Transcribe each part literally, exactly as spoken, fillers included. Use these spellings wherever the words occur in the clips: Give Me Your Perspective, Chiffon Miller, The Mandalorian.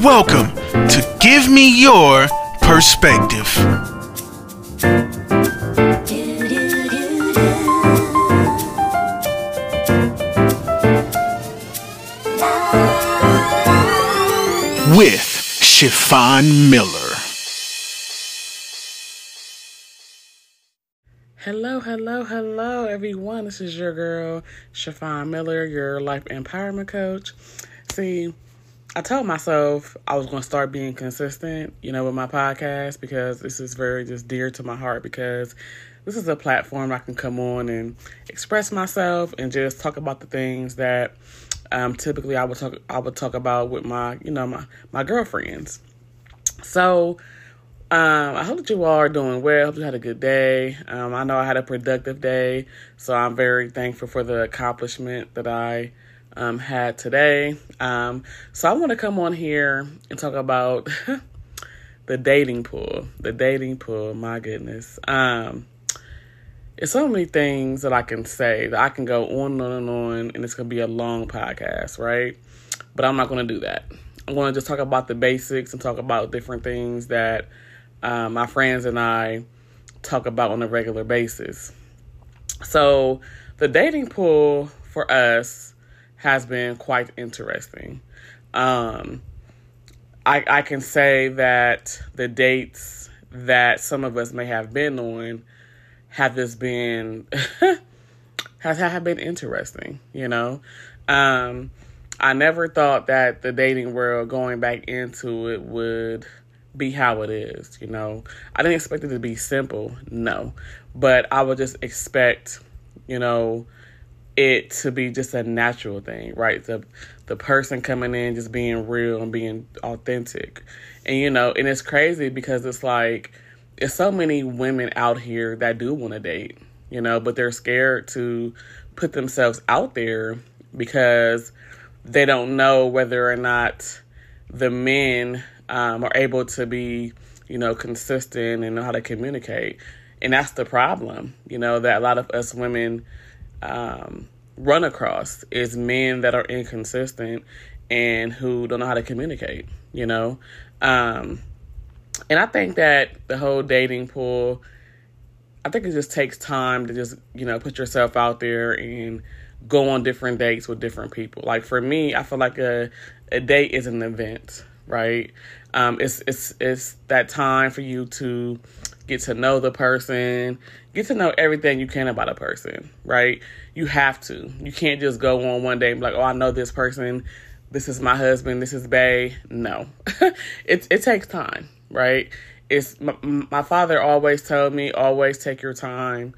Welcome to Give Me Your Perspective. With Chiffon Miller. Hello, hello, hello, everyone. This is your girl, Chiffon Miller, your life empowerment coach. See, I told myself I was going to start being consistent, you know, with my podcast, because this is very just dear to my heart, because this is a platform I can come on and express myself and just talk about the things that um, typically I would talk I would talk about with my, you know, my, my girlfriends. So um, I hope that you all are doing well. I hope you had a good day. Um, I know I had a productive day, so I'm very thankful for the accomplishment that I Um, had today. Um, so I want to come on here and talk about the dating pool. The dating pool, my goodness. Um, it's so many things that I can say, that I can go on and on and on, and it's going to be a long podcast, right? But I'm not going to do that. I'm going to just talk about the basics and talk about different things that uh, my friends and I talk about on a regular basis. So the dating pool for us has been quite interesting. Um, I, I can say that the dates that some of us may have been on have just been has have been interesting. You know, um, I never thought that the dating world, going back into it, would be how it is. You know, I didn't expect it to be simple, no, but I would just expect, you know, it to be just a natural thing, right? The the person coming in just being real and being authentic. And, you know, and it's crazy because it's like, there's so many women out here that do want to date, you know, but they're scared to put themselves out there because they don't know whether or not the men um, are able to be, you know, consistent and know how to communicate. And that's the problem, you know, that a lot of us women um run across, is men that are inconsistent and who don't know how to communicate, you know. Um and I think that the whole dating pool, I think it just takes time to just, you know, put yourself out there and go on different dates with different people. Like for me, I feel like a a date is an event, right? Um it's it's it's that time for you to get to know the person, get to know everything you can about a person, right? You have to. You can't just go on one day and be like, oh, I know this person. This is my husband. This is bae. No. it, it takes time, right? It's my, my father always told me, always take your time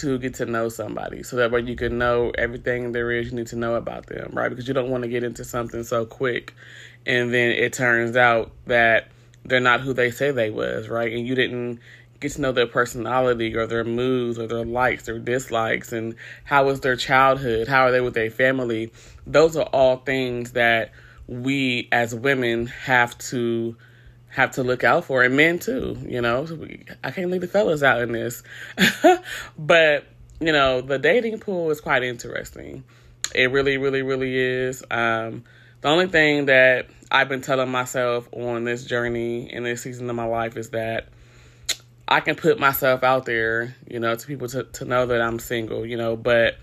to get to know somebody, so that way you can know everything there is you need to know about them, right? Because you don't want to get into something so quick and then it turns out that they're not who they say they was, right? And you didn't get to know their personality or their moods or their likes or dislikes, and how was their childhood, how are they with their family. Those are all things that we as women have to have to look out for, and men too, you know. I can't leave the fellas out in this. But, you know, the dating pool is quite interesting. It really, really, really is. Um, the only thing that I've been telling myself on this journey in this season of my life is that I can put myself out there, you know, to people to, to know that I'm single, you know, but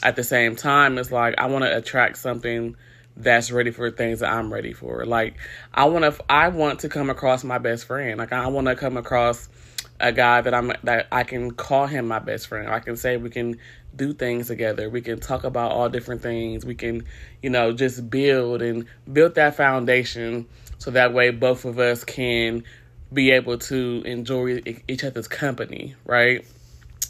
at the same time, it's like, I want to attract something that's ready for things that I'm ready for. Like, I want to, I want to come across my best friend. Like, I want to come across a guy that I'm, that I can call him my best friend. I can say we can do things together. We can talk about all different things. We can, you know, just build and build that foundation, so that way both of us can be able to enjoy each other's company, right?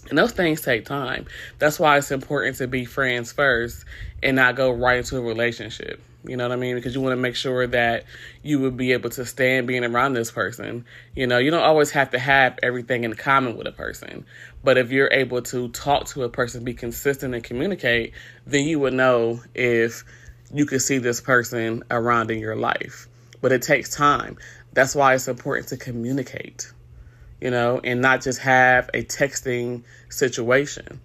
And those things take time. That's why it's important to be friends first and not go right into a relationship. You know what I mean? Because you want to make sure that you would be able to stand being around this person. You know, you don't always have to have everything in common with a person. But if you're able to talk to a person, be consistent and communicate, then you would know if you could see this person around in your life. But it takes time. That's why it's important to communicate, you know, and not just have a texting situation.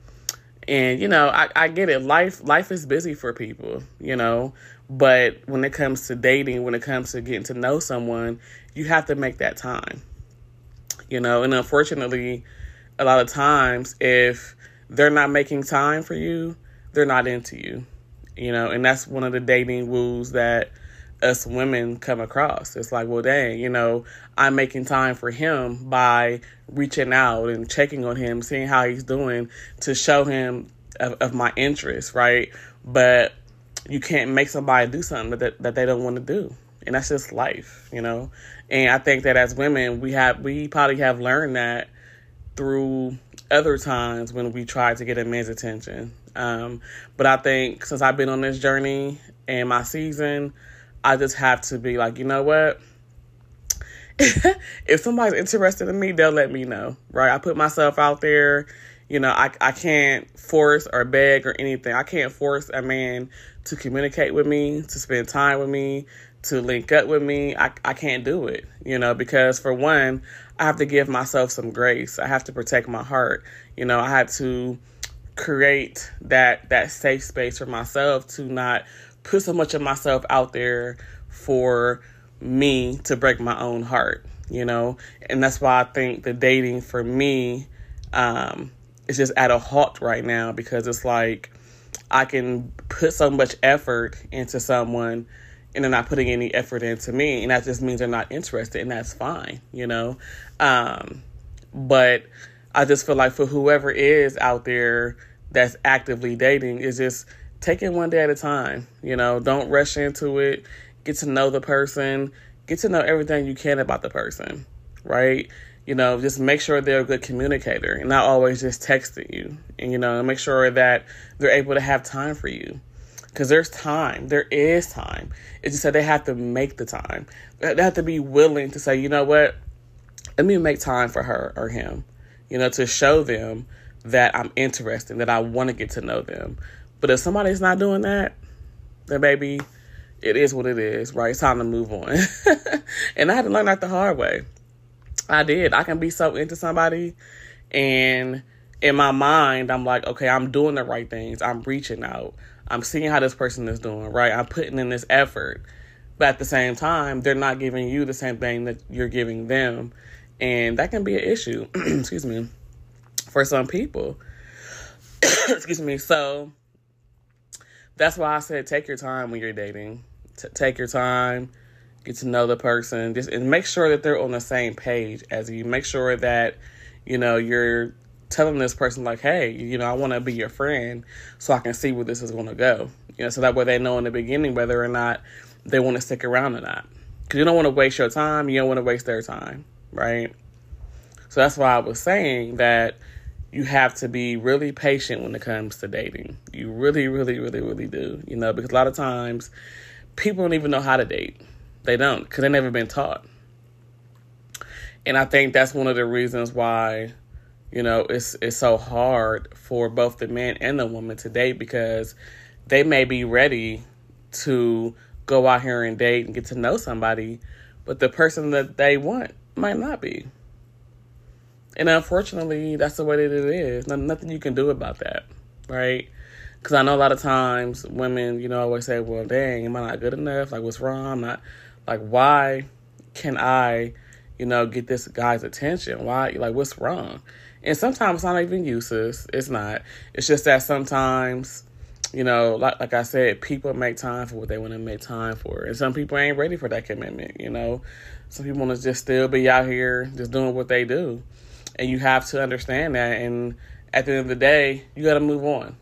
And, you know, I, I get it. Life life is busy for people, you know. But when it comes to dating, when it comes to getting to know someone, you have to make that time, you know. And unfortunately, a lot of times, if they're not making time for you, they're not into you, you know. And that's one of the dating woes that us women come across. It's like, well, dang, you know, I'm making time for him by reaching out and checking on him, seeing how he's doing to show him of, of my interest, right? But you can't make somebody do something that, that they don't want to do. And that's just life, you know? And I think that as women, we have we probably have learned that through other times when we try to get a man's attention. Um, but I think since I've been on this journey and my season, I just have to be like, you know what? If somebody's interested in me, they'll let me know, right? I put myself out there. You know, I I can't force or beg or anything. I can't force a man to communicate with me, to spend time with me, to link up with me. I, I can't do it, you know, because for one, I have to give myself some grace. I have to protect my heart. You know, I have to create that that safe space for myself to not put so much of myself out there for me to break my own heart, you know. And that's why I think the dating for me um, is just at a halt right now, because it's like I can put so much effort into someone and they're not putting any effort into me. And that just means they're not interested, and that's fine, you know. Um, but I just feel like for whoever is out there that's actively dating, it's just take it one day at a time, you know. Don't rush into it. Get to know the person. Get to know everything you can about the person, right? You know, just make sure they're a good communicator and not always just texting you. And, you know, make sure that they're able to have time for you. Because there's time. There is time. It's just that they have to make the time. They have to be willing to say, you know what? Let me make time for her or him. You know, to show them that I'm interested, that I want to get to know them. But if somebody's not doing that, then baby, it is what it is, right? It's time to move on. And I had to learn that the hard way. I did. I can be so into somebody, and in my mind, I'm like, okay, I'm doing the right things. I'm reaching out. I'm seeing how this person is doing, right? I'm putting in this effort. But at the same time, they're not giving you the same thing that you're giving them. And that can be an issue, excuse me, for some people. Excuse me. So that's why I said take your time when you're dating. T- take your time. Get to know the person. Just, and make sure that they're on the same page as you. Make sure that, you know, you're telling this person like, hey, you know, I want to be your friend so I can see where this is going to go. You know, so that way they know in the beginning whether or not they want to stick around or not. Because you don't want to waste your time. You don't want to waste their time, right? So that's why I was saying that you have to be really patient when it comes to dating. You really, really, really, really do. You know, because a lot of times people don't even know how to date. They don't, because they've never been taught. And I think that's one of the reasons why, you know, it's it's so hard for both the man and the woman to date, because they may be ready to go out here and date and get to know somebody, but the person that they want might not be. And unfortunately, that's the way that it is. Nothing you can do about that, right? Because I know a lot of times women, you know, always say, well, dang, am I not good enough? Like, what's wrong? I'm not, like, why can I, you know, get this guy's attention? Why, like, what's wrong? And sometimes it's not even you, sis. It's not. It's just that sometimes, you know, like, like I said, people make time for what they want to make time for. And some people ain't ready for that commitment, you know. Some people want to just still be out here just doing what they do. And you have to understand that. And at the end of the day, you got to move on.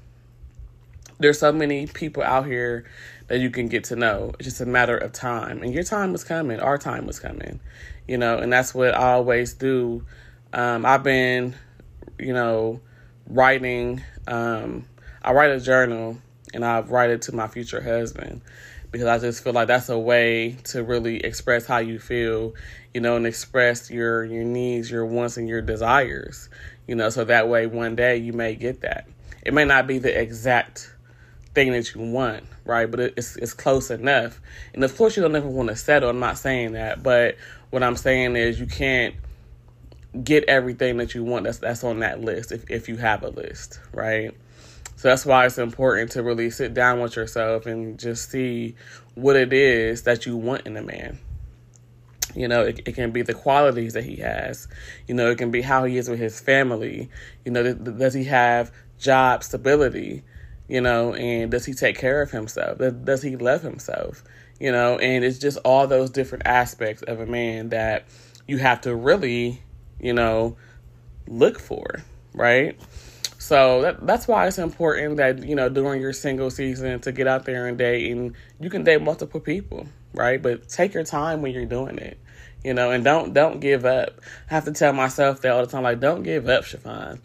There's so many people out here that you can get to know. It's just a matter of time. And your time was coming. Our time was coming, you know, and that's what I always do. Um, I've been, you know, writing. Um, I write a journal, and I write it to my future husband, because I just feel like that's a way to really express how you feel, you know, and express your, your needs, your wants, and your desires, you know, so that way one day you may get that. It may not be the exact thing that you want, right? But it's it's close enough. And of course you don't ever want to settle. I'm not saying that, but what I'm saying is you can't get everything that you want that's that's on that list if if you have a list, right? So that's why it's important to really sit down with yourself and just see what it is that you want in a man. You know, it, it can be the qualities that he has. You know, it can be how he is with his family. You know, th- th- does he have job stability? You know, and does he take care of himself? Does, does he love himself? You know, and it's just all those different aspects of a man that you have to really, you know, look for, right? So that, that's why it's important that, you know, during your single season to get out there and date, and you can date multiple people, right? But take your time when you're doing it, you know, and don't don't give up. I have to tell myself that all the time, like, don't give up, Chiffon.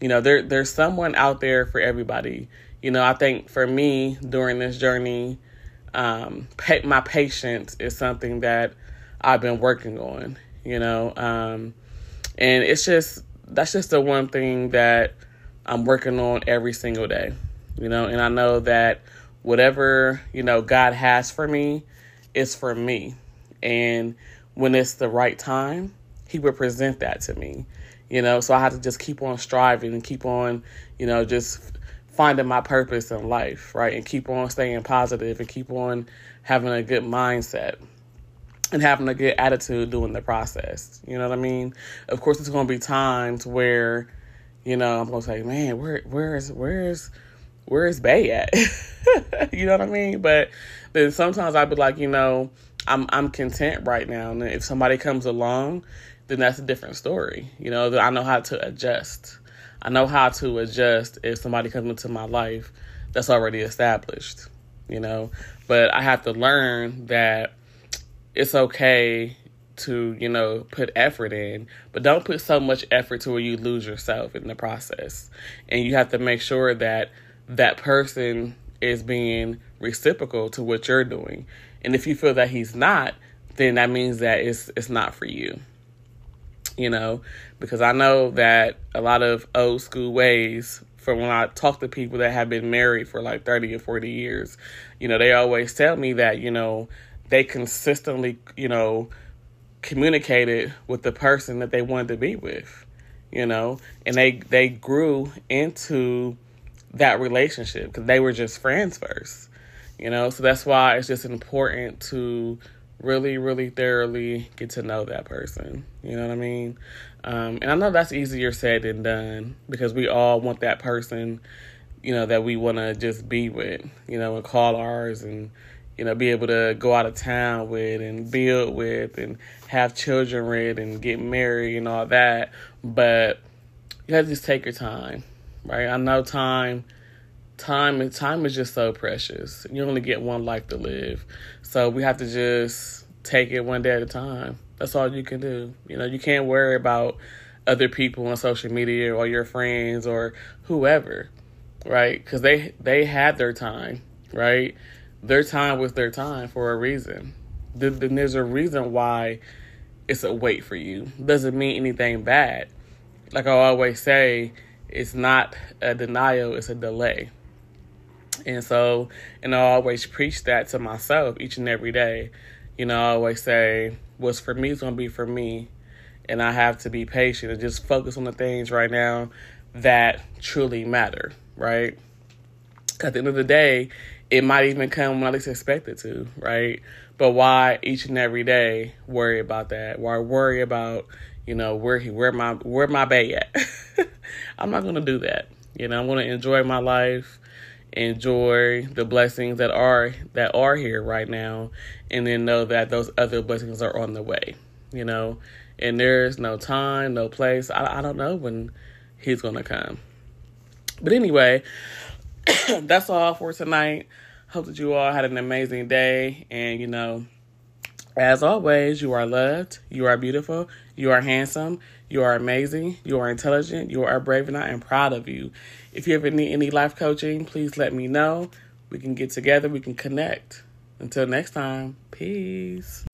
You know, there there's someone out there for everybody. You know, I think for me during this journey, um, my patience is something that I've been working on, you know, um, and it's just, that's just the one thing that I'm working on every single day, you know, and I know that whatever, you know, God has for me is for me. And when it's the right time, he will present that to me, you know, so I have to just keep on striving and keep on, you know, just finding my purpose in life, right? And keep on staying positive and keep on having a good mindset and having a good attitude during the process. You know what I mean? Of course, it's going to be times where, you know, I'm going to say, man, where, where is, where is, where is Bay at? You know what I mean? But then sometimes I'd be like, you know, I'm, I'm content right now. And if somebody comes along, then that's a different story. You know, that I know how to adjust. I know how to adjust if somebody comes into my life that's already established, you know. But I have to learn that it's okay to, you know, put effort in, but don't put so much effort to where you lose yourself in the process. And you have to make sure that that person is being reciprocal to what you're doing. And if you feel that he's not, then that means that it's it's not for you. You know, because I know that a lot of old school ways from when I talk to people that have been married for like thirty or forty years, you know, they always tell me that, you know, they consistently, you know, communicated with the person that they wanted to be with, you know, and they, they grew into that relationship because they were just friends first, you know, so that's why it's just important to really, really thoroughly get to know that person. You know what I mean? Um, and I know that's easier said than done because we all want that person, you know, that we want to just be with, you know, and call ours and, you know, be able to go out of town with and build with and have children with and get married and all that. But you have to just take your time, right? I know time... Time time is just so precious. You only get one life to live. So we have to just take it one day at a time. That's all you can do. You know, you can't worry about other people on social media or your friends or whoever, right? Because they, they had their time, right? Their time was their time for a reason. Then there's a reason why it's a wait for you. Doesn't mean anything bad. Like I always say, it's not a denial, it's a delay. And so, and I always preach that to myself each and every day. You know, I always say, what's for me is going to be for me. And I have to be patient and just focus on the things right now that truly matter, right? At the end of the day, it might even come when I least expect it to, right? But why each and every day worry about that? Why worry about, you know, where he, where my, where my bae at? I'm not going to do that. You know, I'm going to enjoy my life. Enjoy the blessings that are that are here right now, and then know that those other blessings are on the way, you know, and there's no time, no place. I, I don't know when he's going to come. But anyway, that's all for tonight. Hope that you all had an amazing day. And, you know, as always, you are loved, you are beautiful, you are handsome, you are amazing, you are intelligent, you are brave, and I am proud of you. If you ever need any life coaching, please let me know. We can get together, we can connect. Until next time, peace.